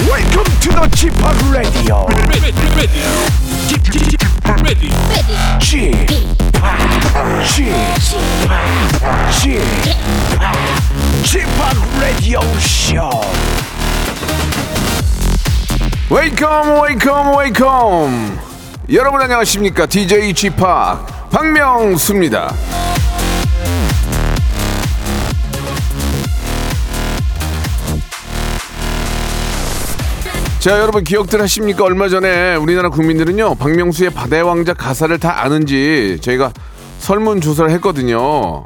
Welcome to the G-POP Radio. G-POP Radio Show. Welcome, welcome, welcome. 여러분 안녕하십니까? DJ G-POP 박명수입니다. 자, 여러분 기억들 하십니까? 얼마 전에 우리나라 국민들은요, 박명수의 바다의 왕자 가사를 다 아는지 저희가 설문조사를 했거든요.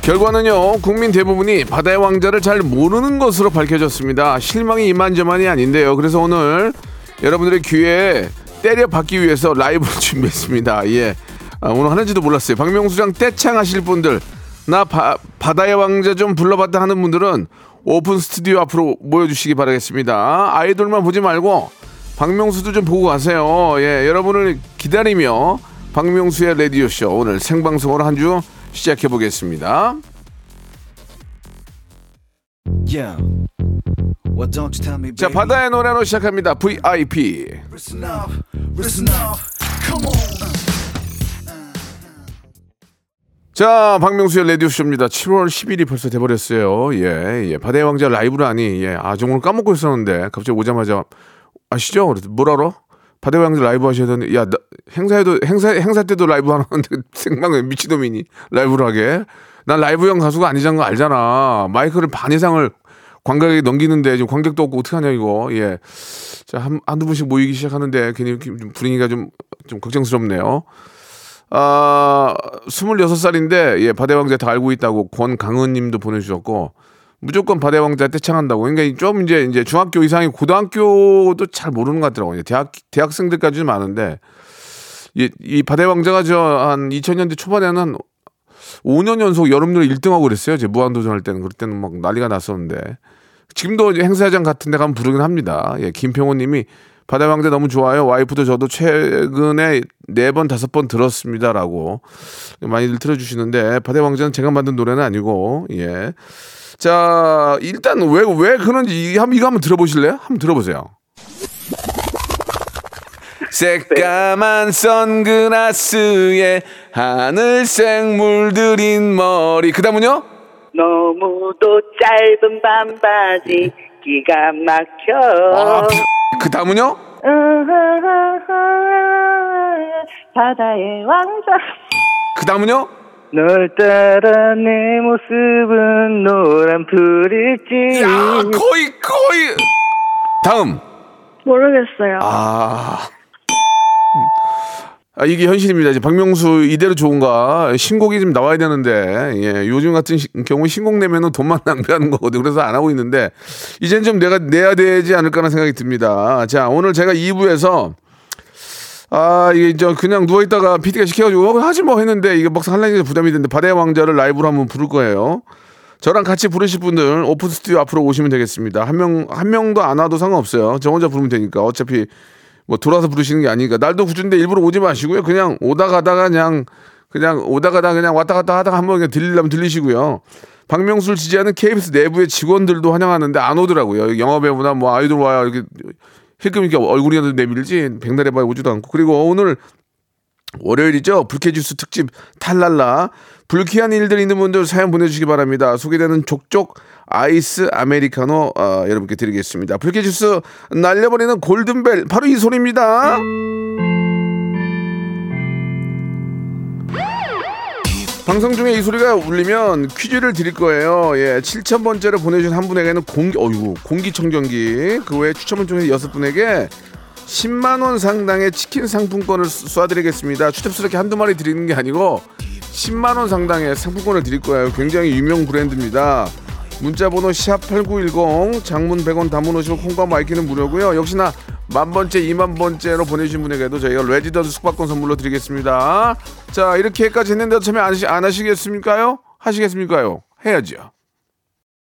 결과는요, 국민 대부분이 바다의 왕자를 잘 모르는 것으로 밝혀졌습니다. 실망이 이만저만이 아닌데요. 그래서 오늘 여러분들의 귀에 때려박기 위해서 라이브를 준비했습니다. 예, 오늘 하는지도 몰랐어요. 박명수장 떼창 하실 분들, 나 바다의 왕자 좀 불러봤다 하는 분들은 오픈 스튜디오 앞으로 모여주시기 바라겠습니다. 아이돌만 보지 말고 박명수도 좀 보고 가세요. 예, 여러분을 기다리며 박명수의 라디오쇼 오늘 생방송으로 한 주 시작해보겠습니다. Yeah. 자, 바다의 노래로 시작합니다. VIP. 자, 박명수의 라디오쇼입니다. 7월 10일이 벌써 돼버렸어요. 예, 예. 바다의 왕자 라이브라니. 예. 아, 정말 까먹고 있었는데, 갑자기 오자마자, 아시죠? 뭐라러? 바다의 왕자 라이브 하시더니, 야, 행사 때도 라이브 하는데, 생방에 미치도미니, 라이브를 하게. 난 라이브형 가수가 아니잖아, 알잖아. 마이크를 반 이상을 관객에 넘기는데, 지금 관객도 없고, 어떡하냐, 이거. 예. 자, 한두 분씩 모이기 시작하는데, 괜히 분위기가 좀 걱정스럽네요. 아, 26살인데, 예, 바다의 왕자 다 알고 있다고 권강은 님도 보내주셨고, 무조건 바다의 왕자 떼창한다고. 그러니까 좀 이제 중학교 이상이 고등학교도 잘 모르는 것 같더라고요. 대학생들까지는 많은데, 이 바다의 왕자가 한 2000년대 초반에는 한 5년 연속 여름노래 1등하고 그랬어요. 제 무한도전 할 때는. 그때는 막 난리가 났었는데, 지금도 이제 행사장 같은 데 가면 부르긴 합니다. 예, 김평호 님이, 바다의 왕자 너무 좋아요. 와이프도 저도 최근에 4번, 5번 들었습니다라고 많이들 틀어주시는데, 바다의 왕자는 제가 만든 노래는 아니고, 예. 자, 일단 왜 그런지 이거 한번 들어보실래요? 한번 들어보세요. 새까만 선글라스에 하늘색 물들인 머리. 그 다음은요? 너무도 짧은 반바지 기가 막혀. 아, 그 다음은요? 바다의 왕자. 그 다음은요? 널 따라 내 모습은 노란 풀일지. 야, 거의. 다음. 모르겠어요. 아, 이게 현실입니다. 이제 박명수 이대로 좋은가? 신곡이 좀 나와야 되는데, 예, 요즘 같은 경우 신곡 내면은 돈만 낭비하는 거거든요. 그래서 안 하고 있는데, 이젠 좀 내가 내야 되지 않을까라는 생각이 듭니다. 자, 오늘 제가 2부에서, 아, 이게 이제 그냥 누워있다가 PD가 시켜가지고, 하지 뭐 했는데, 이게 막상 하려니까 부담이 되는데, 바다의 왕자를 라이브로 한번 부를 거예요. 저랑 같이 부르실 분들, 오픈 스튜디오 앞으로 오시면 되겠습니다. 한 명도 안 와도 상관없어요. 저 혼자 부르면 되니까. 어차피, 뭐 돌아서 부르시는 게 아니니까. 날도 구준데 일부러 오지 마시고요. 그냥 오다 가다가 그냥 왔다 갔다 하다가 한번 그냥 들리려면 들리시고요. 박명수를 지지하는 KBS 내부의 직원들도 환영하는데 안 오더라고요. 영화배우나 뭐 아이돌 와야 이렇게 힐끔 이렇게 얼굴이라도 내밀지 백날에 봐야 오지도 않고. 그리고 오늘 월요일이죠. 불쾌지수 특집 탈랄라. 불쾌한 일들이 있는 분들 사연 보내주시기 바랍니다. 소개되는 족족 아이스 아메리카노 여러분께 드리겠습니다. 불쾌지수 날려버리는 골든벨, 바로 이 소리입니다. 방송 중에 이 소리가 울리면 퀴즈를 드릴 거예요. 예, 7,000번째를 보내준 한 분에게는 공기청정기, 그 외에 추첨을 통해서 6분에게 10만원 상당의 치킨 상품권을 쏴드리겠습니다. 추첨스럽게 한두 마리 드리는 게 아니고 10만원 상당의 상품권을 드릴 거예요. 굉장히 유명 브랜드입니다. 문자번호 샵8910, 장문 100원, 단문 50원, 콩과 마이키는 무료고요. 역시나 만번째, 2만번째로 보내주신 분에게도 저희가 레지던스 숙박권 선물로 드리겠습니다. 자, 이렇게까지 했는데도 참여 안 하시겠습니까요? 해야죠.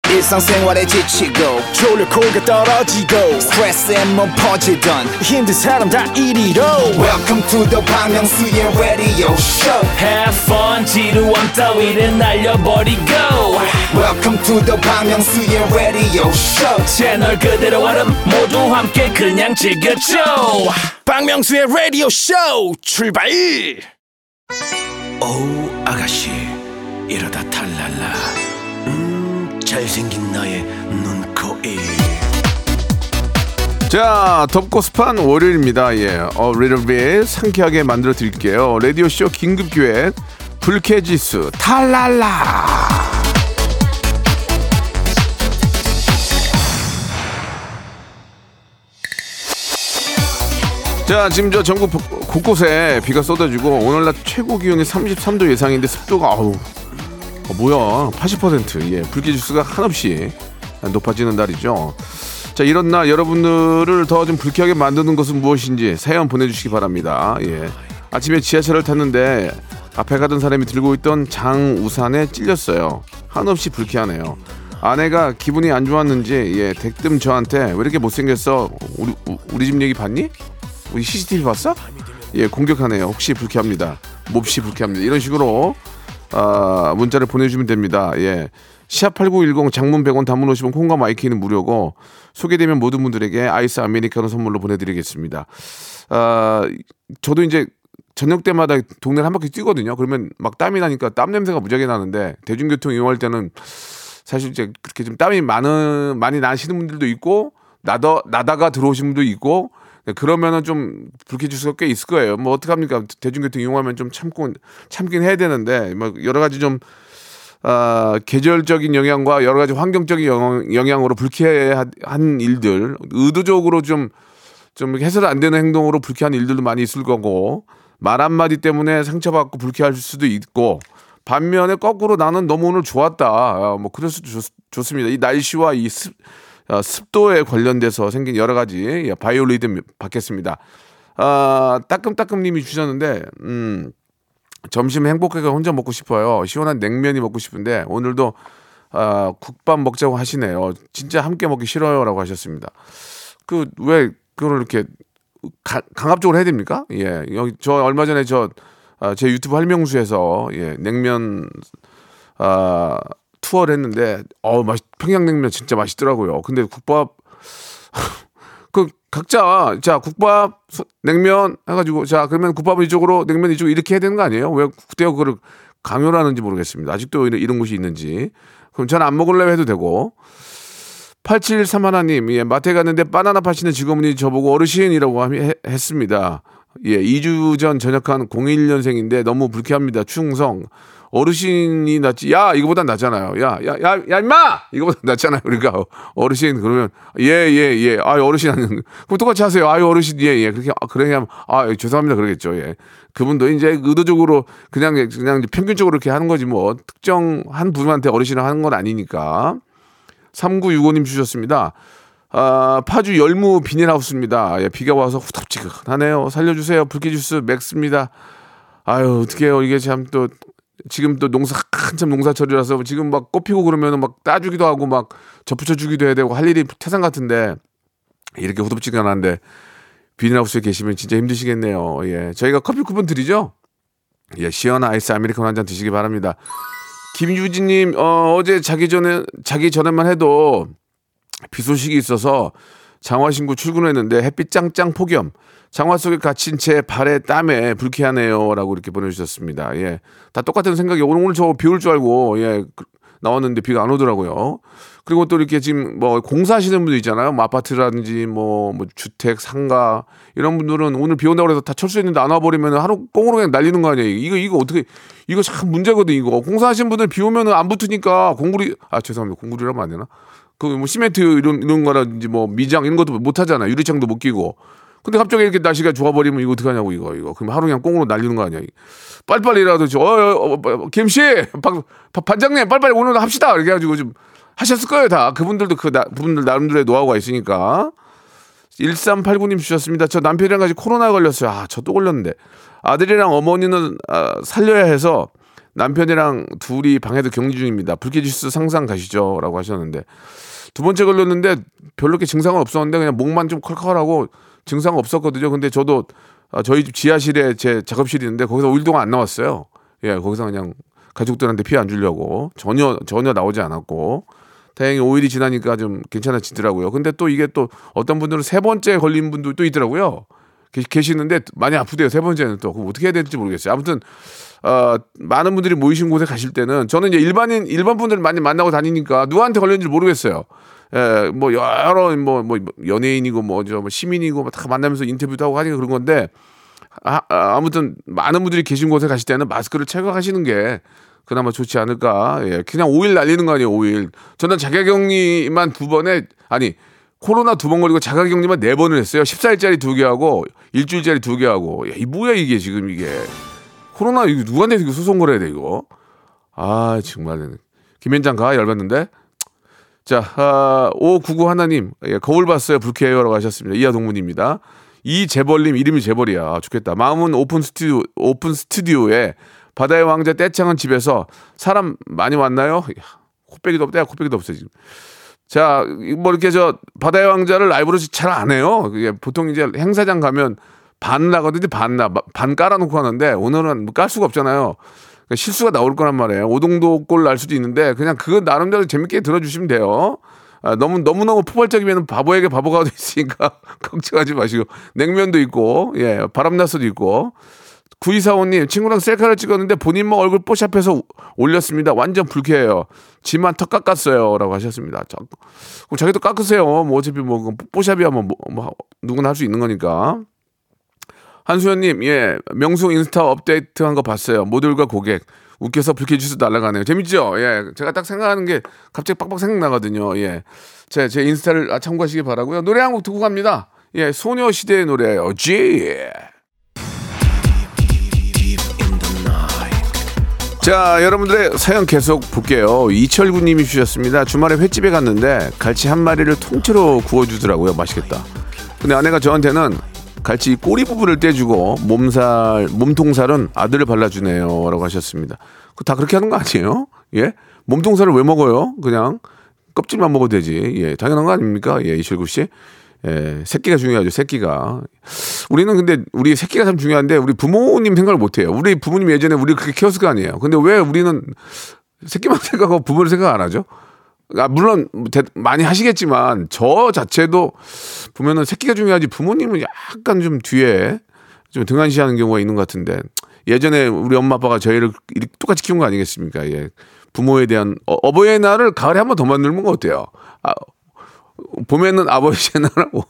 일상생활에 지치고 졸려 코가 떨어지고 스트레스에 몸 퍼지던 힘든 사람 다 이리로 Welcome to the 방명수의 radio show. Have fun. 지루함 따위를 날려버리고 Welcome to the 방명수의 radio show. 채널 그대로 얼음 모두 함께 그냥 즐겨줘. 방명수의 radio show 출발. 오우 아가씨 이러다 탈랄라. 잘생긴 나의 눈코입. 자, 덥고 습한 월요일입니다. 예, 리틀빗 상쾌하게 만들어 드릴게요. 라디오쇼 긴급기획 불쾌지수 탈랄라. 자, 지금 저 전국 곳곳에 비가 쏟아지고 오늘날 최고 기온이 33도 예상인데 습도가 뭐야 80%. 예, 불쾌지수가 한없이 높아지는 날이죠. 자, 이런 날 여러분들을 더 좀 불쾌하게 만드는 것은 무엇인지 사연 보내주시기 바랍니다. 예, 아침에 지하철을 탔는데 앞에 가던 사람이 들고 있던 장우산에 찔렸어요. 한없이 불쾌하네요. 아내가 기분이 안 좋았는지 예, 대뜸 저한테 왜 이렇게 못생겼어? 우리 집 얘기 봤니? 우리 CCTV 봤어? 예, 공격하네요. 혹시 불쾌합니다. 몹시 불쾌합니다. 이런 식으로 문자를 보내주시면 됩니다. 예, #8910 장문 100원 단문 50원 콩과 마이키는 무료고 소개되면 모든 분들에게 아이스 아메리카노 선물로 보내드리겠습니다. 저도 이제 저녁 때마다 동네를 한 바퀴 뛰거든요. 그러면 막 땀이 나니까 땀 냄새가 무지하게 나는데 대중교통 이용할 때는 사실 이제 그렇게 좀 땀이 많이 나시는 분들도 있고 나다가 들어오신 분도 있고 그러면은 좀 불쾌지수가 꽤 있을 거예요. 뭐 어떡합니까? 대중교통 이용하면 좀 참긴 해야 되는데 뭐 여러 가지 좀 계절적인 영향과 여러 가지 환경적인 영향으로 불쾌한 일들, 의도적으로 좀 해서 안 되는 행동으로 불쾌한 일들도 많이 있을 거고 말 한마디 때문에 상처받고 불쾌할 수도 있고 반면에 거꾸로 나는 너무 오늘 좋았다. 뭐 그럴 수도 좋습니다. 이 날씨와 이 습도에 관련돼서 생긴 여러 가지 바이올리듬 받겠습니다. 따끔따끔님이 주셨는데 점심 행복하게 혼자 먹고 싶어요. 시원한 냉면이 먹고 싶은데 오늘도 국밥 먹자고 하시네요. 진짜 함께 먹기 싫어요라고 하셨습니다. 그 왜 그걸 이렇게 강압적으로 해야 됩니까? 예, 여기 저 얼마 전에 제 유튜브 할명수에서 예, 냉면 투어를 했는데 평양냉면 진짜 맛있더라고요. 근데 국밥 그 각자 자 국밥 냉면 해가지고 자 그러면 국밥은 이쪽으로 냉면 이쪽으로 이렇게 해야 되는 거 아니에요? 왜 국대가 그걸 강요를 하는지 모르겠습니다. 아직도 이런 곳이 있는지. 그럼 저는 안 먹으려고 해도 되고. 8731님 예, 마트에 갔는데 바나나 파시는 직원분이 저보고 어르신이라고 했습니다. 예, 2주 전 전역한 01년생인데 너무 불쾌합니다. 충성. 어르신이 낫지. 야, 이거보단 낫잖아요. 야, 임마! 이거보단 낫잖아요. 그러니까, 어르신, 그러면, 예. 아유, 어르신. 그럼 똑같이 하세요. 아유, 어르신, 예. 그렇게, 그렇게 하면, 아, 죄송합니다. 그러겠죠. 예. 그분도 이제 의도적으로 그냥 평균적으로 이렇게 하는 거지 뭐, 특정 한 분한테 어르신을 하는 건 아니니까. 3965님 주셨습니다. 파주 열무 비닐하우스입니다. 예, 비가 와서 후텁지근하네요. 살려주세요. 불쾌지수 맥스입니다. 아유, 어떡해요. 이게 참 또, 지금 또 한참 농사철이라서 지금 막 꽃 피고 그러면 막 따주기도 하고 막 접붙여 주기도 해야 되고 할 일이 태산 같은데 이렇게 후덥지근한데 비닐하우스에 계시면 진짜 힘드시겠네요. 예, 저희가 커피 쿠폰 드리죠. 예, 시원한 아이스 아메리카노 한 잔 드시기 바랍니다. 김유진님 어제 자기 전에만 해도 비 소식이 있어서 장화 신고 출근했는데 햇빛 짱짱 폭염. 장화 속에 갇힌 제 발에 땀에 불쾌하네요라고 이렇게 보내주셨습니다. 예, 다 똑같은 생각이 오늘 저 비 올 줄 알고 예 나왔는데 비가 안 오더라고요. 그리고 또 이렇게 지금 뭐 공사하시는 분들 있잖아요. 뭐 아파트라든지 뭐 주택 상가 이런 분들은 오늘 비 온다고 해서 다 철수했는데 안 와버리면 하루 꽁으로 그냥 날리는 거 아니에요. 이거 어떻게 이거 참 문제거든 이거. 공사하신 분들 비 오면은 안 붙으니까 공구리라면 안 되나? 그 뭐 시멘트 이런 거라든지 뭐 미장 이런 것도 못 하잖아. 유리창도 못 끼고. 근데 갑자기 이렇게 날씨가 좋아버리면 이거 어떡하냐고 이거. 그럼 하루 그냥 꽁으로 날리는 거 아니야. 빨리빨리라도 김씨 반장님 빨리빨리 오늘 합시다. 이렇게 해가지고 좀 하셨을 거예요 다. 그분들도 그분들 나름대로의 노하우가 있으니까. 1389님 주셨습니다. 저 남편이랑 같이 코로나 걸렸어요. 아, 저 또 걸렸는데. 아들이랑 어머니는 살려야 해서 남편이랑 둘이 방에서 격리 중입니다. 불쾌지수 상상 가시죠? 라고 하셨는데, 두 번째 걸렸는데 별로 이렇게 증상은 없었는데 그냥 목만 좀 컬컬하고 증상 없었거든요. 근데 저도 저희 집 지하실에 제 작업실이 있는데 거기서 5일 동안 안 나왔어요. 예, 거기서 그냥 가족들한테 피해 안 주려고 전혀 나오지 않았고, 다행히 5일이 지나니까 좀 괜찮아지더라고요. 근데 또 이게 또 어떤 분들은 세 번째 걸린 분도 또 있더라고요. 계시는데 많이 아프대요. 세 번째는 또 그럼 어떻게 해야 될지 모르겠어요. 아무튼 많은 분들이 모이신 곳에 가실 때는, 저는 이제 일반 분들을 많이 만나고 다니니까 누구한테 걸렸는지 모르겠어요. 예, 뭐 여러 뭐 연예인이고 뭐저 시민이고 다 만나면서 인터뷰도 하고 하니까 그런 건데, 아무튼 많은 분들이 계신 곳에 가실 때는 마스크를 착용하시는 게 그나마 좋지 않을까. 예, 그냥 5일 날리는 거 아니에요. 5일. 저는 자가격리만 두 번에, 아니 코로나 두 번 걸리고 자가격리만 4번을 했어요. 14일짜리 2개하고 일주일짜리 2개하고. 야, 이 뭐야 이게 지금 이게. 코로나 이거 누구한테 이거 소송 걸어야 돼 이거. 아 정말 김현장 가 열받는데. 자 599 하나님, 예, 거울 봤어요 불쾌해요라고 하셨습니다. 이하동문입니다. 이재벌님, 이름이 재벌이야. 좋겠다. 마음은 오픈 스튜디오에 바다의 왕자 떼창은 집에서. 사람 많이 왔나요? 야, 코빼기도 없다. 코빼기도 없어요 지금. 자, 뭐 이렇게 바다의 왕자를 라이브로 잘 안 해요. 이게 보통 이제 행사장 가면 반 나거든요. 반 깔아놓고 하는데 오늘은 뭐 깔 수가 없잖아요. 그러니까 실수가 나올 거란 말이에요. 오동도 꼴 날 수도 있는데 그냥 그거 나름대로 재밌게 들어주시면 돼요. 아, 너무너무 포괄적이면 바보에게 바보가 있으니까 걱정하지 마시고. 냉면도 있고, 예, 바람나스도 있고. 9245님, 친구랑 셀카를 찍었는데 본인만 얼굴 뽀샵해서 올렸습니다. 완전 불쾌해요. 지만 턱 깎았어요. 라고 하셨습니다. 그럼 자기도 깎으세요. 뭐 어차피 뭐 뽀샵이야 뭐 누구나 할 수 있는 거니까. 한수연님, 예, 명수 인스타 업데이트한 거 봤어요. 모델과 고객. 웃겨서 불쾌지수 날아가네요. 재밌죠? 예, 제가 딱 생각하는 게 갑자기 빡빡 생각나거든요. 예, 제 인스타를 참고하시기 바라고요. 노래 한 곡 듣고 갑니다. 예, 소녀시대의 노래예요. G. 자, 여러분들의 사연 계속 볼게요. 이철구님이 주셨습니다. 주말에 횟집에 갔는데 갈치 한 마리를 통째로 구워주더라고요. 맛있겠다. 근데 아내가 저한테는 갈치 꼬리 부분을 떼주고 몸통살은 아들을 발라주네요. 라고 하셨습니다. 다 그렇게 하는 거 아니에요? 예? 몸통살을 왜 먹어요? 그냥 껍질만 먹어도 되지. 예, 당연한 거 아닙니까? 예, 이철구 씨. 예, 새끼가 중요하죠. 새끼가. 우리는 근데 우리 새끼가 참 중요한데 우리 부모님 생각을 못해요. 우리 부모님 예전에 우리 그렇게 키웠을 거 아니에요. 근데 왜 우리는 새끼만 생각하고 부모를 생각 안 하죠? 아, 물론 많이 하시겠지만 저 자체도 보면은 새끼가 중요하지 부모님은 약간 좀 뒤에 좀 등한시하는 경우가 있는 것 같은데, 예전에 우리 엄마 아빠가 저희를 똑같이 키운 거 아니겠습니까? 예, 부모에 대한 어버이날을 가을에 한 번 더 만들면 어때요? 아, 봄에는 아버지의 날하고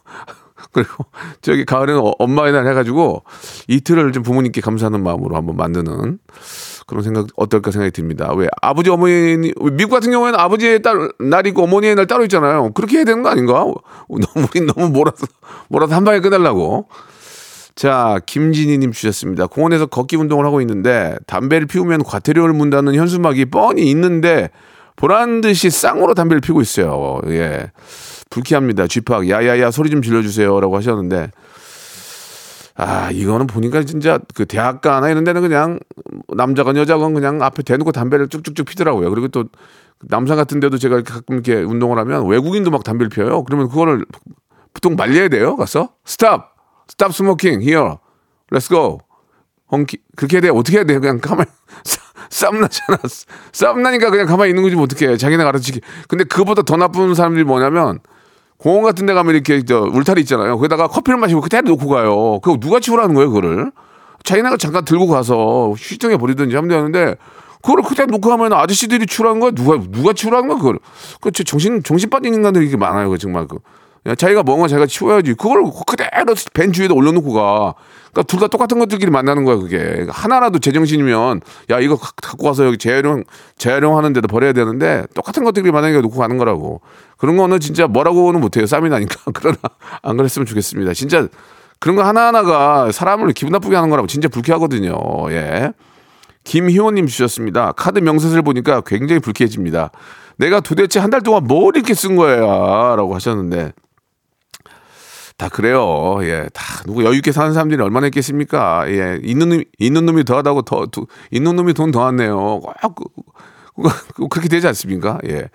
그리고 저기 가을에는 엄마의 날 해가지고 이틀을 좀 부모님께 감사하는 마음으로 한번 만드는 그런 생각 어떨까 생각이 듭니다. 왜 아버지 어머니, 미국 같은 경우에는 아버지의 날이고 어머니의 날 따로 있잖아요. 그렇게 해야 되는 거 아닌가? 너무 몰아서 한 방에 끝내려고. 자, 김진희님 주셨습니다. 공원에서 걷기 운동을 하고 있는데 담배를 피우면 과태료를 문다는 현수막이 뻔히 있는데 보란 듯이 쌍으로 담배를 피우고 있어요. 예, 불쾌합니다. 쥐팍, 야야야 소리 좀 질러주세요라고 하셨는데, 아 이거는 보니까 진짜 그 대학가나 이런 데는 그냥 남자건 여자건 그냥 앞에 대놓고 담배를 쭉쭉쭉 피더라고요. 그리고 또 남산 같은 데도 제가 가끔 이렇게 운동을 하면 외국인도 막 담배를 피워요. 그러면 그거를 보통 말려야 돼요. 가서 스탑 스모킹 here, let's go. 그렇게 해야 돼. 어떻게 해야 돼? 그냥 가만히 쌈나잖아. 쌈나니까 그냥 가만히 있는 거지 뭐 어떻게 해. 자기네 가르치기. 근데 그거보다 더 나쁜 사람들이 뭐냐면 공원 같은 데 가면 이렇게 울타리 있잖아요. 거기다가 커피를 마시고 그대로 놓고 가요. 그거 누가 치우라는 거예요 그거를. 자기네가 잠깐 들고 가서 휴정해 버리든지 하면 되는데 그걸 그대로 놓고 가면 아저씨들이 치우라는 거야. 누가 치우라는 거야 그걸. 그 정신 빠진 인간들이 이렇게 많아요 정말. 그 자기가 뭔가 자기가 치워야지. 그걸 그대로 벤 주위에다 올려놓고 가. 그러니까 둘 다 똑같은 것들끼리 만나는 거야 그게. 하나라도 제정신이면 야 이거 갖고 가서 여기 재활용하는 데도 버려야 되는데 똑같은 것들끼리 만나니까 놓고 가는 거라고. 그런 거는 진짜 뭐라고는 못해요. 쌈이 나니까. 그러나 안 그랬으면 좋겠습니다. 진짜 그런 거 하나하나가 사람을 기분 나쁘게 하는 거라고 진짜 불쾌하거든요. 예. 김희원님 주셨습니다. 카드 명세서를 보니까 굉장히 불쾌해집니다. 내가 도대체 한 달 동안 뭘 이렇게 쓴 거야 라고 하셨는데, 다 그래요. 예, 다 누구 여유 있게 사는 사람들이 얼마나 있겠습니까? 예, 있는 놈이 더하다고 있는 놈이 돈 더하네요. 꼭 그렇게 되지 않습니까? 예.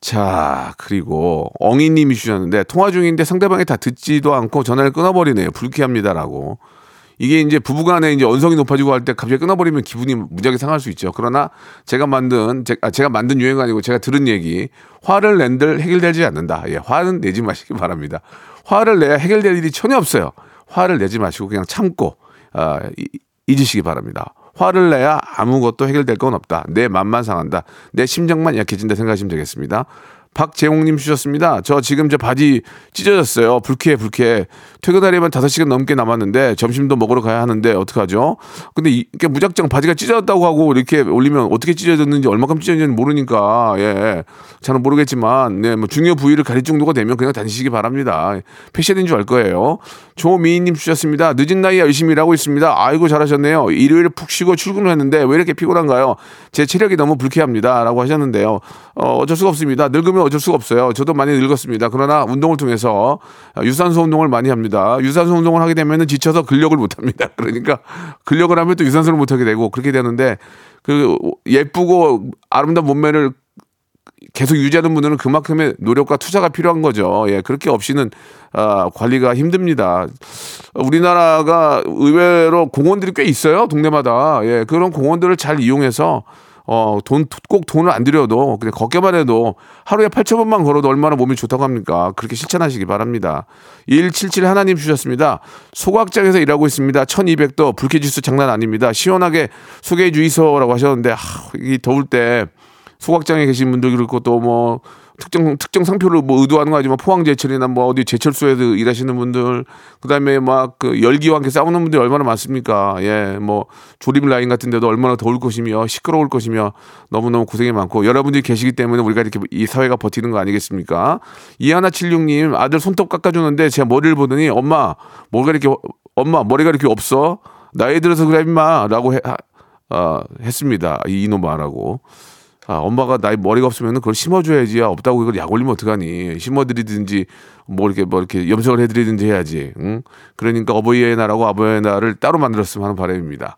자, 그리고 엉이님이 주셨는데 통화 중인데 상대방이 다 듣지도 않고 전화를 끊어버리네요. 불쾌합니다라고. 이게 이제 부부간에 이제 언성이 높아지고 할 때 갑자기 끊어버리면 기분이 무지하게 상할 수 있죠. 그러나 제가 만든 유행이 아니고 제가 들은 얘기, 화를 낸들 해결되지 않는다. 예, 화는 내지 마시기 바랍니다. 화를 내야 해결될 일이 전혀 없어요. 화를 내지 마시고 그냥 참고 잊으시기 바랍니다. 화를 내야 아무것도 해결될 건 없다. 내 맘만 상한다. 내 심장만 약해진다 생각하시면 되겠습니다. 박재홍님 주셨습니다. 저 지금 저 바지 찢어졌어요. 불쾌해. 퇴근하려면 5시간 넘게 남았는데 점심도 먹으러 가야 하는데 어떡하죠? 근데 이게 무작정 바지가 찢어졌다고 하고 이렇게 올리면 어떻게 찢어졌는지 얼마큼 찢어졌는지 모르니까 예, 잘은 모르겠지만 네, 뭐 중요 부위를 가릴 정도가 되면 그냥 다니시기 바랍니다. 패션인 줄 알 거예요. 조미희님 주셨습니다. 늦은 나이에 열심히 일하고 있습니다. 아이고 잘하셨네요. 일요일에 푹 쉬고 출근을 했는데 왜 이렇게 피곤한가요? 제 체력이 너무 불쾌합니다라고 하셨는데요. 어쩔 수가 없습니다. 늙으면 어쩔 수가 없어요. 저도 많이 늙었습니다. 그러나 운동을 통해서 유산소 운동을 많이 합니다. 유산소 운동을 하게 되면 지쳐서 근력을 못합니다. 그러니까 근력을 하면 또 유산소를 못하게 되고 그렇게 되는데 그 예쁘고 아름다운 몸매를 계속 유지하는 분들은 그만큼의 노력과 투자가 필요한 거죠. 예, 그렇게 없이는 관리가 힘듭니다. 우리나라가 의외로 공원들이 꽤 있어요. 동네마다. 예, 그런 공원들을 잘 이용해서 꼭 돈을 안 들여도, 그냥 걷기만 해도 하루에 8,000원만 걸어도 얼마나 몸이 좋다고 합니까? 그렇게 실천하시기 바랍니다. 177 하나님 주셨습니다. 소각장에서 일하고 있습니다. 1200도 불쾌지수 장난 아닙니다. 시원하게 소개해 주이소라고 하셨는데, 이 더울 때 소각장에 계신 분들 그렇고 또 뭐, 특정 상표를 뭐 의도하는 거 아니지만 포항제철이나 뭐 어디 제철소에서 일하시는 분들 그다음에 막 그 열기와 함께 싸우는 분들이 얼마나 많습니까? 예, 뭐 조립 라인 같은 데도 얼마나 더울 것이며 시끄러울 것이며 너무너무 고생이 많고 여러분들이 계시기 때문에 우리가 이렇게 이 사회가 버티는 거 아니겠습니까? 2176님 아들 손톱 깎아주는데 제가 머리를 보더니 엄마 머리가 이렇게 없어? 나이 들어서 그래 임마 라고 했습니다. 이놈아 라고. 엄마가 나이 머리가 없으면 그걸 심어줘야지. 없다고 이걸 약 올리면 어떡하니. 심어드리든지 뭐 이렇게 염색을 해드리든지 해야지. 응? 그러니까 어버이의 날하고 아버이의 날을 따로 만들었으면 하는 바람입니다.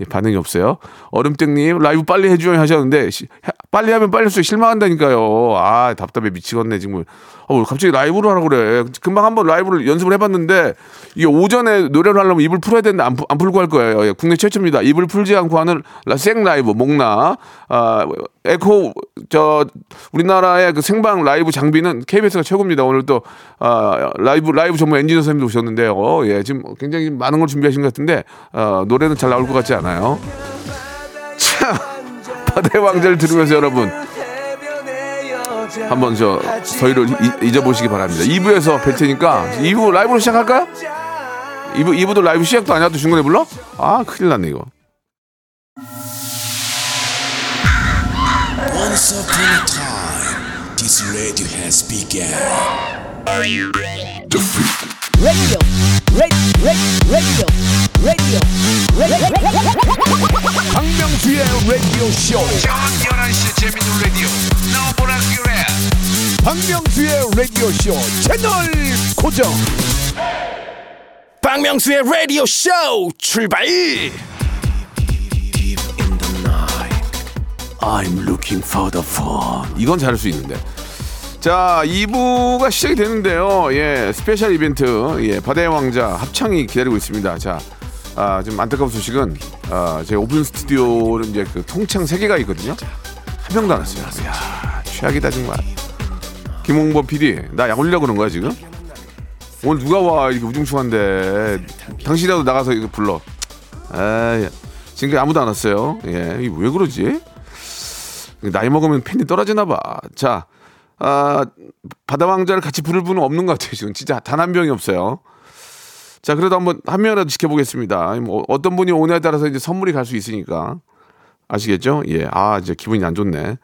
예, 반응이 없어요. 얼음땡님 라이브 빨리 해줘야 하셨는데 빨리 하면 빨리 할수록 실망한다니까요. 아 답답해 미치겠네 지금. 갑자기 라이브로 하라고 그래. 금방 한번 라이브를 연습을 해봤는데 이게 오전에 노래를 하려면 입을 풀어야 되는데 안 풀고 할 거예요. 예, 국내 최초입니다. 입을 풀지 않고 하는 생라이브 목나 에코 저 우리나라의 그 생방 라이브 장비는 KBS가 최고입니다. 오늘 또 라이브 전문 엔지니어 선생님도 오셨는데요. 예, 지금 굉장히 많은 걸 준비하신 것 같은데 노래는 잘 나올 것 같지 않아요. 참 바다의 왕자를 들으면서 여러분 한번 저희를 잊어보시기 바랍니다. 2부에서 뵐 테니까 2부 라이브로 시작할까요? 2부도 라이브 시작도 안 해도 중간에 불러? 아 큰일 났네 이거. Once upon a time, this radio has begun. Are you ready? Radio. 강명수의 radio show. 저녁 11시 재밌는 radio. 너 보라 그래. 강명수의 radio show 채널 고정. 강명수의 radio show 출발. I'm looking for the phone. 이건 잘할 수 있는데. 자, 2부가 시작이 되는데요. 예, 스페셜 이벤트, 예, 바다의 왕자 합창이 기다리고 있습니다. 자, 지금 안타까운 소식은 제 오픈 스튜디오는 이제 그 통창 3개가 있거든요. 한 명도 안 왔어요. 야, 최악이다 정말. 김홍범 PD, 나 약 올리려고 그런 거야 지금? 오늘 누가 와 이렇게 우중충한데 당신이라도 나가서 이거 불러. 아, 지금 아무도 안 왔어요. 예, 이 왜 그러지? 나이 먹으면 팬이 떨어지나 봐. 자, 바다왕자를 같이 부를 분은 없는 것 같아요. 지금 진짜 단 한 명이 없어요. 자, 그래도 한번 한 명이라도 지켜보겠습니다. 뭐 어떤 분이 오냐에 따라서 이제 선물이 갈 수 있으니까 아시겠죠? 예, 이제 기분이 안 좋네.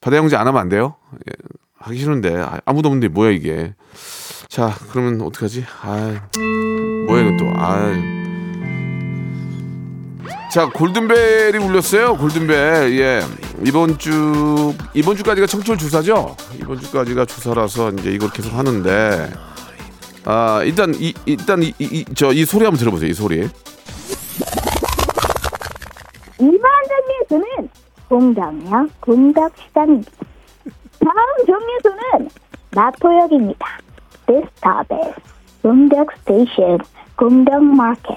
바다왕자 안 하면 안 돼요? 예, 하기 싫은데 아무도 없는데 뭐야 이게? 자, 그러면 어떡하지? 뭐야 이거 또? 자, 골든벨이 울렸어요. 골든벨. 예. 이번 주까지가 청취율 조사죠. 이번 주까지가 조사라서 이제 이걸 계속 하는데 아, 일단 이 소리 한번 들어보세요. 이 소리. 이번 정리에서는 공덕역 공덕시장입니다. 다음 정리에서는 마포역입니다. This stop is 공덕 스테이션, 공덕 마켓.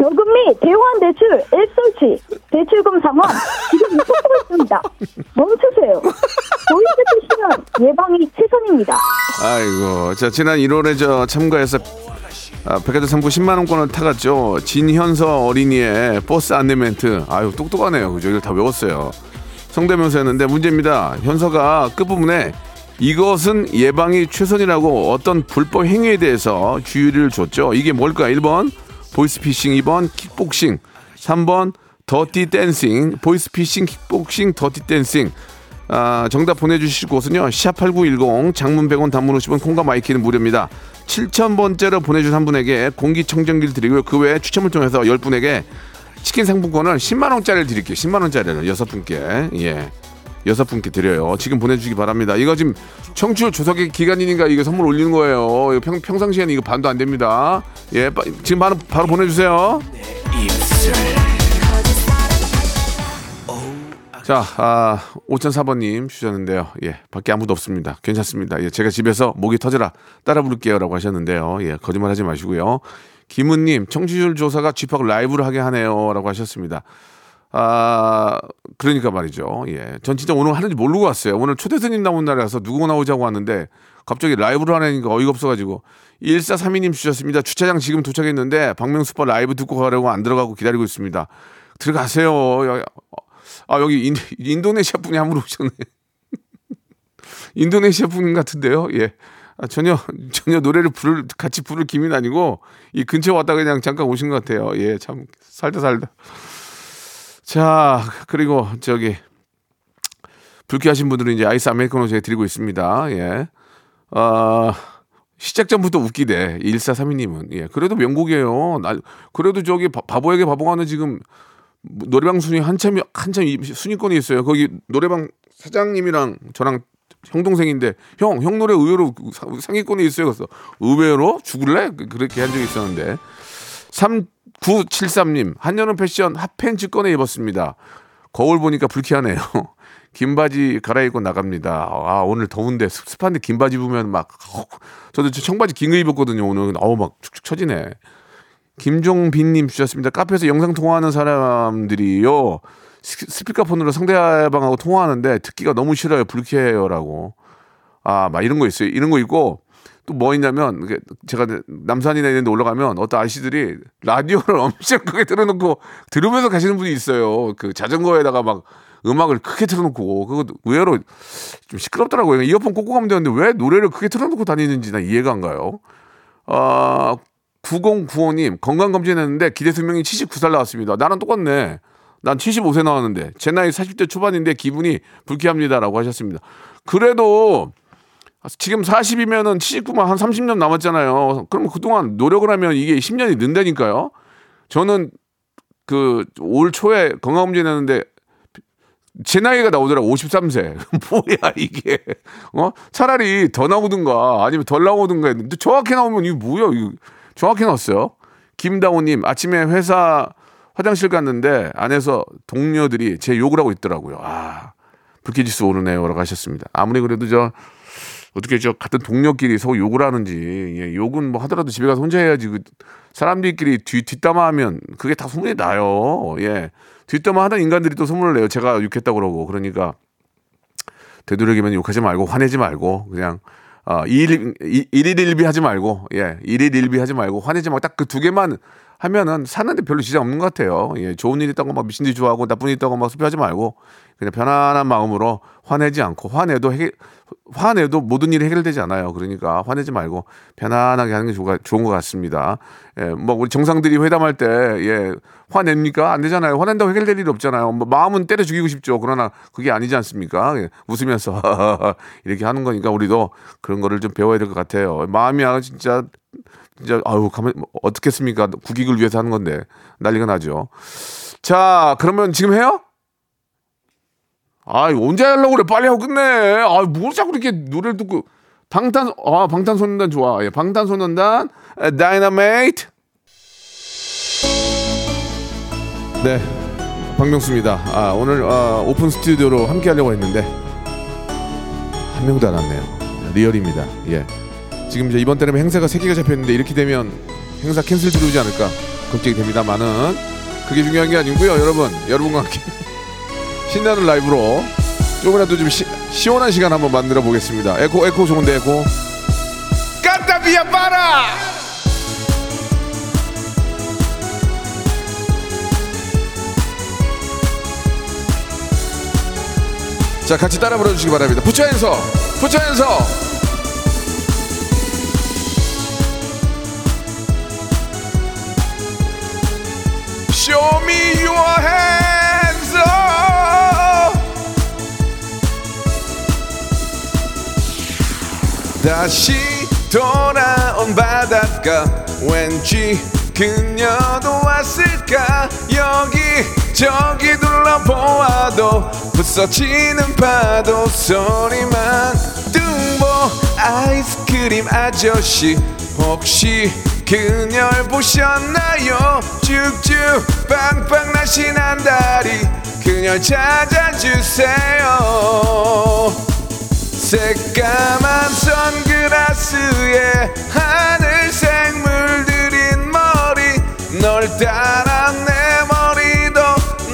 저금 및 대환 대출, 일솔치, 대출금 상황 지금 속보고 있습니다. 멈추세요. 보이스 피시면 예방이 최선입니다. 아이고, 자 지난 1월에 저 참가해서 백화점 상품 10만 원권을 타갔죠. 진현서 어린이의 버스 안내 멘트. 아유 똑똑하네요. 그죠? 이걸 다 외웠어요. 성대면서였는데 문제입니다. 현서가 끝부분에 이것은 예방이 최선이라고 어떤 불법 행위에 대해서 주의를 줬죠. 이게 뭘까? 1번 보이스피싱, 2번 킥복싱, 3번 더티 댄싱. 보이스피싱, 킥복싱, 더티 댄싱. 아, 정답 보내주실 곳은요. #8910 장문 100원 단문 50원 콩과 마이키는 무료입니다. 7,000번째로 보내준 한 분에게 공기청정기를 드리고요. 그 외에 추첨을 통해서 10분에게 치킨 상품권을 10만 원짜리를 드릴게요. 10만 원짜리를 6분께. 예. 6분께 드려요. 지금 보내주시기 바랍니다. 이거 지금 청취율 조사기 기간이니까 이거 선물 올리는 거예요. 이거 평상시에는 이거 반도 안 됩니다. 예, 지금 바로 보내주세요. 자, 5004번님 주셨는데요. 예, 밖에 아무도 없습니다. 괜찮습니다. 예, 제가 집에서 목이 터져라 따라 부를게요라고 하셨는데요. 예, 거짓말하지 마시고요. 김은님, 청취율 조사가 쥐팍 라이브를 하게 하네요라고 하셨습니다. 아, 그러니까 말이죠. 예. 전 진짜 오늘 하는지 모르고 왔어요. 오늘 초대손님 나온 날이라서 누구 나오자고 왔는데 갑자기 라이브를 하려니까 어이가 없어가지고. 1432님 주셨습니다. 주차장 지금 도착했는데 박명수빠 라이브 듣고 가려고 안 들어가고 기다리고 있습니다. 들어가세요. 아, 여기 인도네시아 분이 한 분 오셨네. 인도네시아 분 같은데요. 예. 아, 전혀 노래를 같이 부를 기미는 아니고 이 근처에 왔다 그냥 잠깐 오신 것 같아요. 예. 참, 살다. 자, 그리고 저기 불쾌하신 분들은 이제 아이스 아메리카노 제가 드리고 있습니다. 예. 시작 전부터 웃기대. 1432님은. 예. 그래도 명곡이에요. 그래도 저기 바보에게 바보가는 지금 노래방 순위 한참 순위권에 있어요. 거기 노래방 사장님이랑 저랑 형동생인데 형 노래 의외로 상위권에 있어요. 그래서 의외로 죽을래? 그렇게 한 적이 있었는데. 3973님, 한여름 패션 핫팬츠 꺼내 입었습니다. 거울 보니까 불쾌하네요. 긴 바지 갈아입고 나갑니다. 아, 오늘 더운데 습한데 긴 바지 입으면 막 저도 청바지 긴 거 입었거든요. 오늘 어우 막 축축 처지네. 김종빈님 주셨습니다. 카페에서 영상 통화하는 사람들이요. 스피커폰으로 상대방하고 통화하는데 듣기가 너무 싫어요. 불쾌해요라고. 아, 막 이런 거 있어요. 이런 거 있고. 또 뭐 있냐면 제가 남산이나 이런 데 올라가면 어떤 아저씨들이 라디오를 엄청 크게 틀어놓고 들으면서 가시는 분이 있어요. 그 자전거에다가 막 음악을 크게 틀어놓고 그거 의외로 좀 시끄럽더라고요. 이어폰 꽂고 가면 되는데 왜 노래를 크게 틀어놓고 다니는지 난 이해가 안 가요. 9095님 건강검진했는데 기대 수명이 79살 나왔습니다. 나랑 똑같네. 난 75세 나왔는데 제 나이 40대 초반인데 기분이 불쾌합니다 라고 하셨습니다. 그래도 지금 40이면은 79만 한 30년 남았잖아요. 그럼 그동안 노력을 하면 이게 10년이 는다니까요. 저는 그 올 초에 건강검진 했는데 제 나이가 나오더라고. 53세. 뭐야 이게. 차라리 더 나오든가 아니면 덜 나오든가 했는데 정확히 나오면 이거 뭐야. 이거 정확히 나왔어요. 김다호님, 아침에 회사 화장실 갔는데 안에서 동료들이 제 욕을 하고 있더라고요. 아, 불쾌지수 오르네요 라고 하셨습니다. 아무리 그래도 어떻게 저 같은 동료끼리 서로 욕을 하는지. 예, 욕은 뭐 하더라도 집에 가서 혼자 해야지. 그 사람들끼리 뒷담화하면 그게 다 소문이 나요. 예, 뒷담화하는 인간들이 또 소문을 내요. 제가 욕했다고 그러고. 그러니까 되도록이면 욕하지 말고 화내지 말고 그냥 일일일비 하지 말고. 예, 일일일비 하지 말고 화내지 말고 딱 그 두 개만 하면은 사는데 별로 지장 없는 것 같아요. 예, 좋은 일 있다고 막 미친 듯이 좋아하고 나쁜 일 있다고 막 수피하지 말고 그냥 편안한 마음으로 화내지 않고 화내도 모든 일이 해결되지 않아요. 그러니까 화내지 말고 편안하게 하는 게 좋은 것 같습니다. 예, 뭐 우리 정상들이 회담할 때 예, 화냅니까? 안 되잖아요. 화낸다고 해결될 일이 없잖아요. 뭐 마음은 때려 죽이고 싶죠. 그러나 그게 아니지 않습니까? 예, 웃으면서 이렇게 하는 거니까 우리도 그런 거를 좀 배워야 될 것 같아요. 마음이야 진짜 아유 가만 어떻겠습니까? 국익을 위해서 하는 건데 난리가 나죠. 자, 그러면 지금 해요? 아, 언제 하려고 그래? 빨리 하고 끝내. 아, 뭘 자꾸 이렇게 노래를 듣고 방탄소년단 좋아. 예, 방탄소년단 다이너마이트. 네, 박명수입니다. 아, 오늘 오픈 스튜디오로 함께 하려고 했는데 한 명도 안 왔네요. 리얼입니다. 예, 지금 이제 이번 달에 행사가 3개가 잡혔는데 이렇게 되면 행사 캔슬 들어오지 않을까 걱정이 됩니다만은 그게 중요한 게 아니고요. 여러분과 함께 신나는 라이브로 조금이라도 좀 시원한 시간 한번 만들어 보겠습니다. 에코 좋은데 에코. 까따비야 빠라. 자, 같이 따라 불러주시기 바랍니다. 부처에서. Show me your hands up. 다시 돌아온 바닷가 왠지 그녀도 왔을까 여기저기 둘러보아도 부서지는 파도 소리만 뚱보 아이스크림 아저씨 혹시 그녀를 보셨나요? 쭉쭉 빵빵 날씬한 다리 그녀 찾아주세요. 새까만 선글라스에 하늘색 물들인 머리 널 따라 내 머리도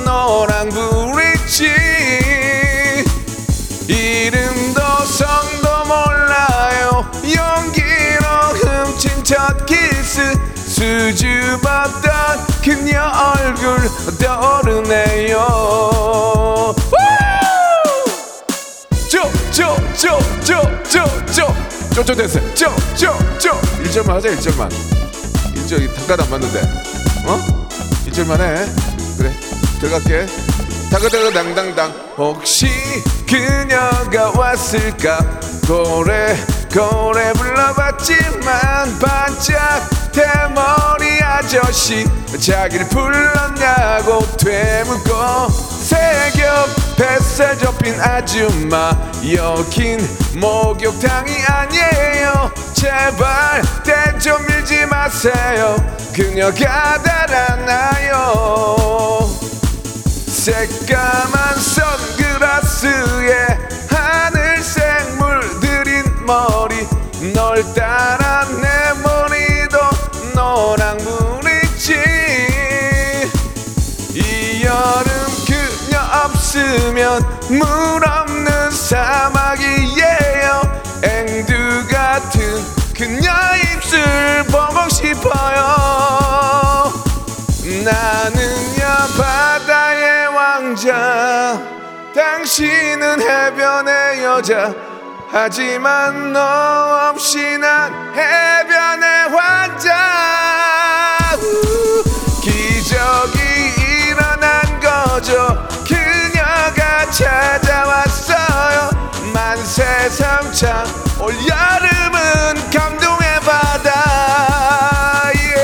너랑 부딪지 이름도 성도 몰라요 용기로 훔친 첫 수줍었던 그녀 얼굴 떠오르네요. 쪼쪼 됐어요. 쪼쪼 1절만 하자. 1절만 1절 단가도 안 맞는데 어? 1절만 해. 그래 들어갈게. 다가당당당 혹시 그녀가 왔을까 고래 불러봤지만 반짝 대머리 아저씨 자기를 불렀냐고 되묻고 새겹 뱃살 접힌 아줌마 여긴 목욕탕이 아니에요. 제발 때 좀 밀지 마세요. 그녀가 달아나요. 새까만 선글라스에 하늘색 물들인 머리 널 따라 내 머리 너랑 부딪지 이 여름 그녀 없으면 물 없는 사막이에요. 앵두 같은 그녀 입술 보고 싶어요. 나는야 바다의 왕자 당신은 해변의 여자 하지만 너 없이 난 해변의 환자. 기적이 일어난 거죠. 그녀가 찾아왔어요. 만세 삼창 올 여름은 감동의 바다. 예.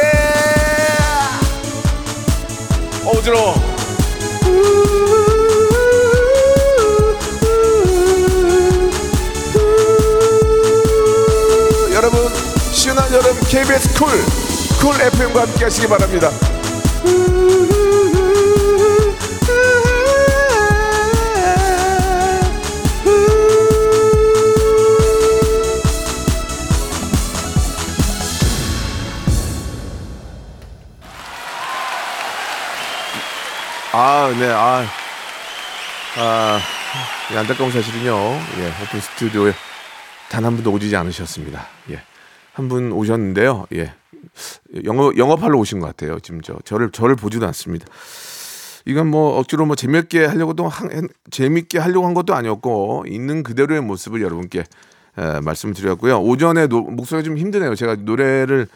어지러워. 시원한 여름 KBS 쿨 FM과 함께 하시기 바랍니다. 안타까운 사실은요. 예, 오픈 스튜디오에 단 한 분도 오지 않으셨습니다. 예. 한 분 오셨는데요. 예, 영업하러 오신 것 같아요. 지금 저를 보지도 않습니다. 이건 뭐 억지로 뭐 재밌게 하려고 한 것도 아니었고 있는 그대로의 모습을 여러분께 말씀을 드렸고요. 오전에 목소리가 좀 힘드네요. 제가 노래를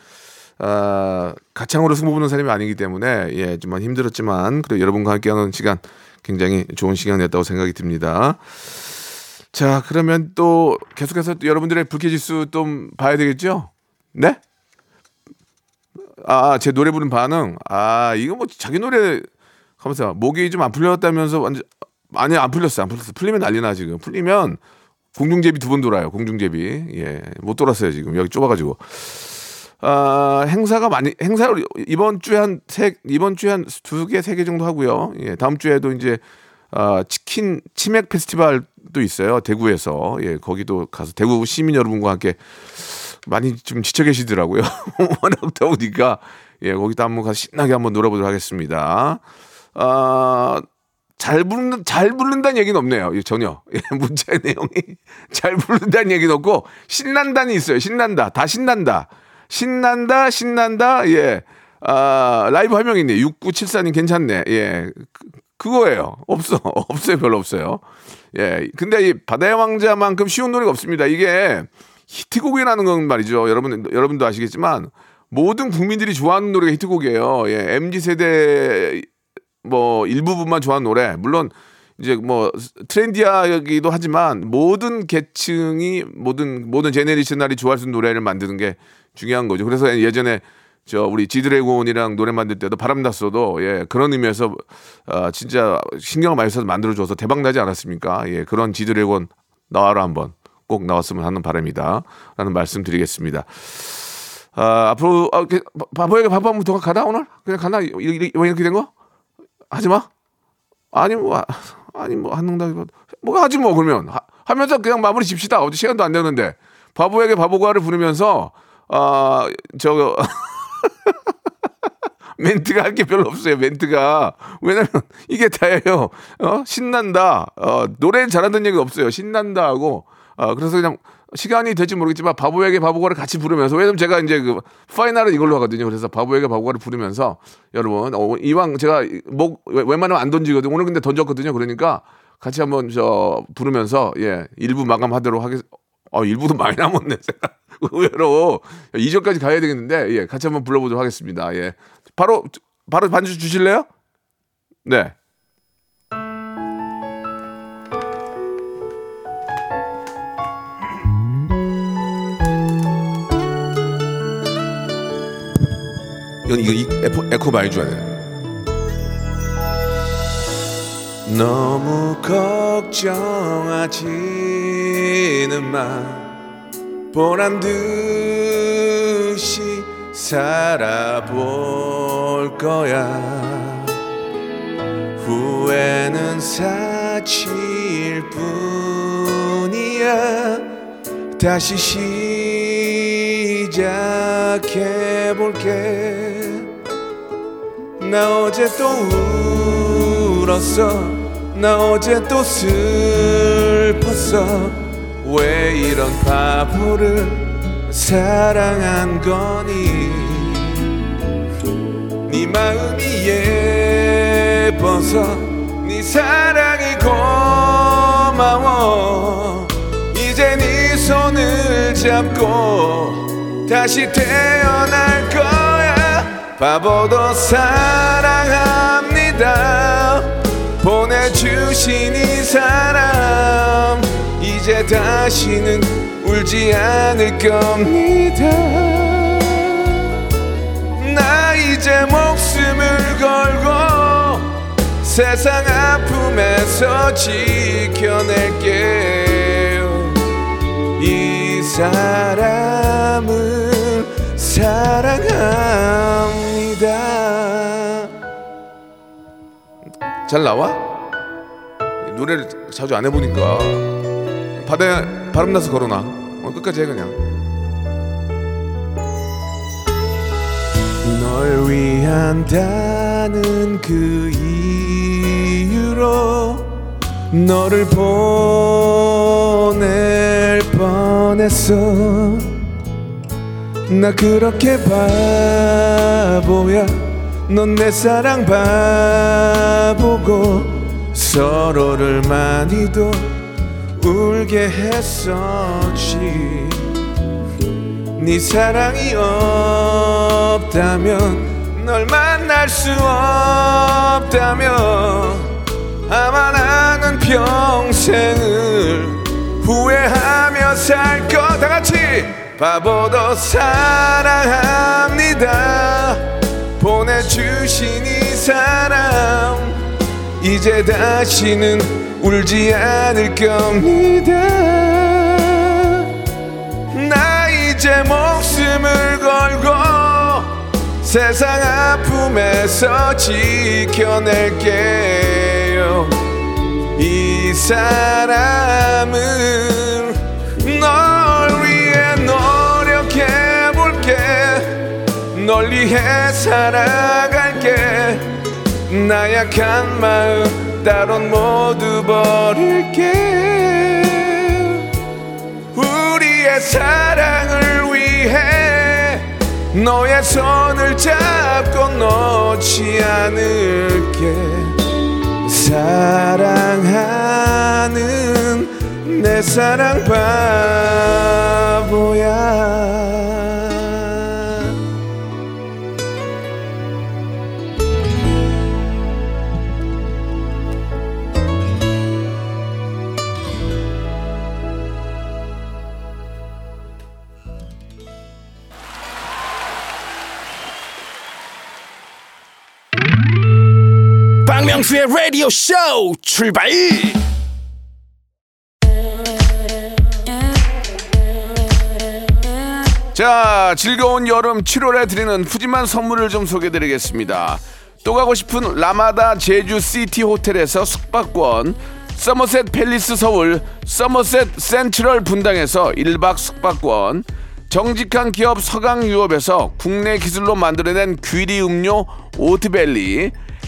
가창으로 승부 보는 사람이 아니기 때문에 예, 좀 힘들었지만 그래도 여러분과 함께하는 시간 굉장히 좋은 시간이었다고 생각이 듭니다. 자, 그러면 또 계속해서 여러분들의 불쾌지수 좀 봐야 되겠죠? 네? 제 노래 부른 반응. 이거 뭐 자기 노래 가면서 목이 좀 안 풀렸다면서 완전 아니 안 풀렸어. 풀리면 난리 나 지금. 풀리면 공중제비 두 번 돌아요. 공중제비. 예. 못 돌았어요, 지금. 여기 좁아가지고. 아, 행사가 많이, 행사를 이번 주에 한 2개, 3개 정도 하고요. 예. 다음 주에도 이제, 치킨, 치맥 페스티벌도 있어요. 대구에서. 예. 거기도 가서 대구 시민 여러분과 함께 많이 좀 지쳐 계시더라고요. 워낙 더우니까. 예. 거기도 한번 가서 신나게 한번 놀아보도록 하겠습니다. 아, 잘 부른다는 얘기는 없네요. 전혀. 예, 문자의 내용이 잘 부른다는 얘기는 없고, 신난다는 있어요. 신난다. 다 신난다. 신난다. 예. 아, 라이브 화면이 있네. 6974님 괜찮네. 예. 그거예요. 없어요. 별로 없어요. 예. 근데 이 바다의 왕자만큼 쉬운 노래가 없습니다. 이게 히트곡이라는 건 말이죠. 여러분도 아시겠지만, 모든 국민들이 좋아하는 노래가 히트곡이에요. 예. MZ세대 뭐 일부분만 좋아하는 노래, 물론 이제 뭐 트렌디하기도 하지만 모든 계층이 모든 제네레이션이 좋아할 수 있는 노래를 만드는 게 중요한 거죠. 그래서 예전에 저 우리 지드래곤이랑 노래 만들 때도 바람났어도 예 그런 의미에서 진짜 신경을 많이 써서 만들어줘서 대박 나지 않았습니까? 예 그런 지드래곤 나와라 한번 꼭 나왔으면 하는 바람이다라는 말씀드리겠습니다. 아 앞으로 바보에게 밥 한번 더 가나 오늘 그냥 가나 이렇게 된 거? 하지 마. 아니 뭐 한농담이 뭐 하지 뭐 그러면 하면서 그냥 마무리 집시다. 어제 시간도 안 되는데 바보에게 바보가를 부르면서 저 멘트가 할 게 별로 없어요. 멘트가 왜냐면 이게 다예요. 신난다. 노래 잘하는 얘기 없어요. 신난다 하고 그래서 그냥 시간이 될지 모르겠지만 바보에게 바보가를 같이 부르면서 왜냐면 제가 이제 그 파이널은 이걸로 하거든요. 그래서 바보에게 바보가를 부르면서 여러분 이왕 제가 목 웬만하면 안 던지거든요. 오늘 근데 던졌거든요. 그러니까 같이 한번 저 부르면서 예 1부 마감하도록 하겠습니다. 1부도 많이 남았네. 제가 의외로 2절까지 가야 되겠는데 예 같이 한번 불러보도록 하겠습니다. 예 바로 반주 주실래요? 네. 이거 에코 많이 줘야 돼. 너무 걱정하지는 마. 보란 듯이 살아볼 거야. 후회는 사치일 뿐이야. 다시 시작해볼게. 나 어제 또 울었어. 나 어제 또 슬펐어. 왜 이런 바보를 사랑한 거니. 네 마음이 예뻐서 네 사랑이 고마워. 이제 네 손을 잡고 다시 태어날 거야. 바보도 사랑합니다. 보내주신 이 사람 이제 다시는 울지 않을 겁니다. 나 이제 목숨을 걸고 세상 아픔에서 지켜낼게요. 이 사람을 사랑합니다. 잘 나와? 노래를 자주 안 해보니까 바다에 바람 나서 걸어놔. 끝까지 해 그냥. 널 위한다는 그 이유로 너를 보낼 뻔했어. 나 그렇게 바보야. 넌 내 사랑 바보고 서로를 많이도 울게 했었지. 네 사랑이 없다면 널 만날 수 없다면 아마 나는 평생을 후회하며 살 거. 다 같이 바보도 사랑합니다. 보내주신 이 사람 이제 다시는 울지 않을 겁니다. 제 목숨을 걸고 세상 아픔에서 지켜낼게요. 이 사람은 널 위해 노력해볼게. 널 위해 살아갈게. 나약한 마음 따론 모두 버릴게. 우리의 사랑을 위해 너의 손을 잡고 놓지 않을게. 사랑하는 내 사랑 바보야. 박명수의 라디오 쇼 출발. 자, 즐거운 여름 7월에 드리는 푸짐한 선물을 좀 소개드리겠습니다. 또 가고 싶은 라마다 제주 시티 호텔에서 숙박권, 서머셋 팰리스 서울, 서머셋 센트럴 분당에서 1박 숙박권, 정직한 기업 서강유업에서 국내 기술로 만들어낸 귀리 음료 오트밸리,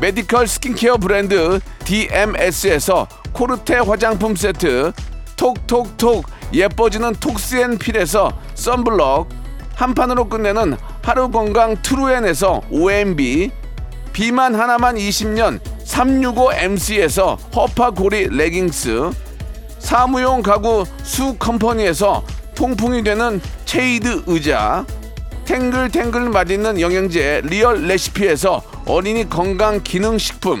메디컬 스킨케어 브랜드 DMS에서 코르테 화장품 세트, 톡톡톡 예뻐지는 톡스앤필에서 썬블럭, 한판으로 끝내는 하루건강 트루엔에서 OMB, 비만 하나만 20년 365MC에서 허파고리 레깅스, 사무용 가구 수컴퍼니에서 통풍이 되는 체이드 의자, 탱글탱글 맛있는 영양제 리얼 레시피에서 어린이 건강 기능식품,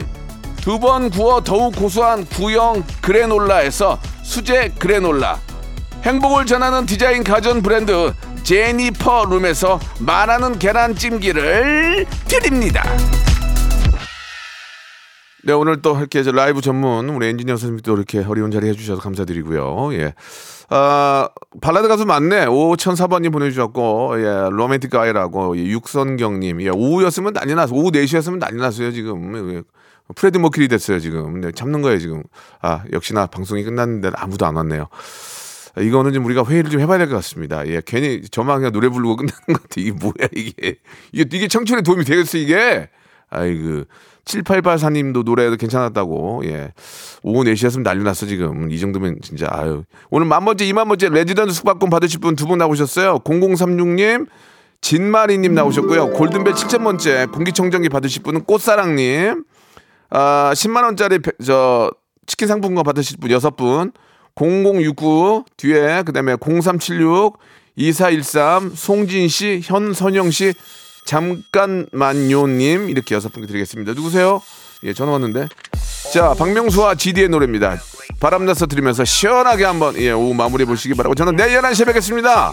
두 번 구워 더욱 고소한 구형 그래놀라에서 수제 그래놀라, 행복을 전하는 디자인 가전 브랜드 제니퍼 룸에서 말하는 계란찜기를 드립니다. 네, 오늘 또 이렇게 라이브 전문 우리 엔지니어 선생님도 이렇게 어려운 자리 해주셔서 감사드리고요. 예. 아, 발라드 가수 맞네. 5004번님 보내주셨고, 예, 로맨틱 가이라고, 예, 육선경님, 예, 오후였으면 난리 났어. 오후 4시였으면 난리 났어요, 지금. 예, 프레드 머큐리 됐어요, 지금. 네, 참는 거예요, 지금. 아, 역시나 방송이 끝났는데 아무도 안 왔네요. 이거는 좀 우리가 회의를 좀 해봐야 될 것 같습니다. 예, 괜히 저만 그냥 노래 부르고 끝나는 것 같아. 이게 뭐야, 이게. 이게 청춘에 도움이 되겠어, 이게? 아이고. 7884님도 노래도 괜찮았다고. 예. 오후 4시였으면 난리 났어, 지금. 이 정도면 진짜, 아유. 오늘 10,000번째, 20,000번째 레지던트 숙박권 받으실 분 2분 나오셨어요. 0036님, 진마리님 나오셨고요. 골든벨 7,000번째, 공기청정기 받으실 분은 꽃사랑님. 아, 10만원짜리, 치킨 상품권 받으실 분 6분. 0069, 뒤에, 그 다음에 0376, 2413, 송진씨, 현선영씨, 잠깐만요님 이렇게 6분께 드리겠습니다. 누구세요? 예, 전화 왔는데. 자, 박명수와 GD의 노래입니다. 바람나서 들으면서 시원하게 한번, 예, 오후 마무리해 보시기 바라고 저는 내일 11시에 뵙겠습니다.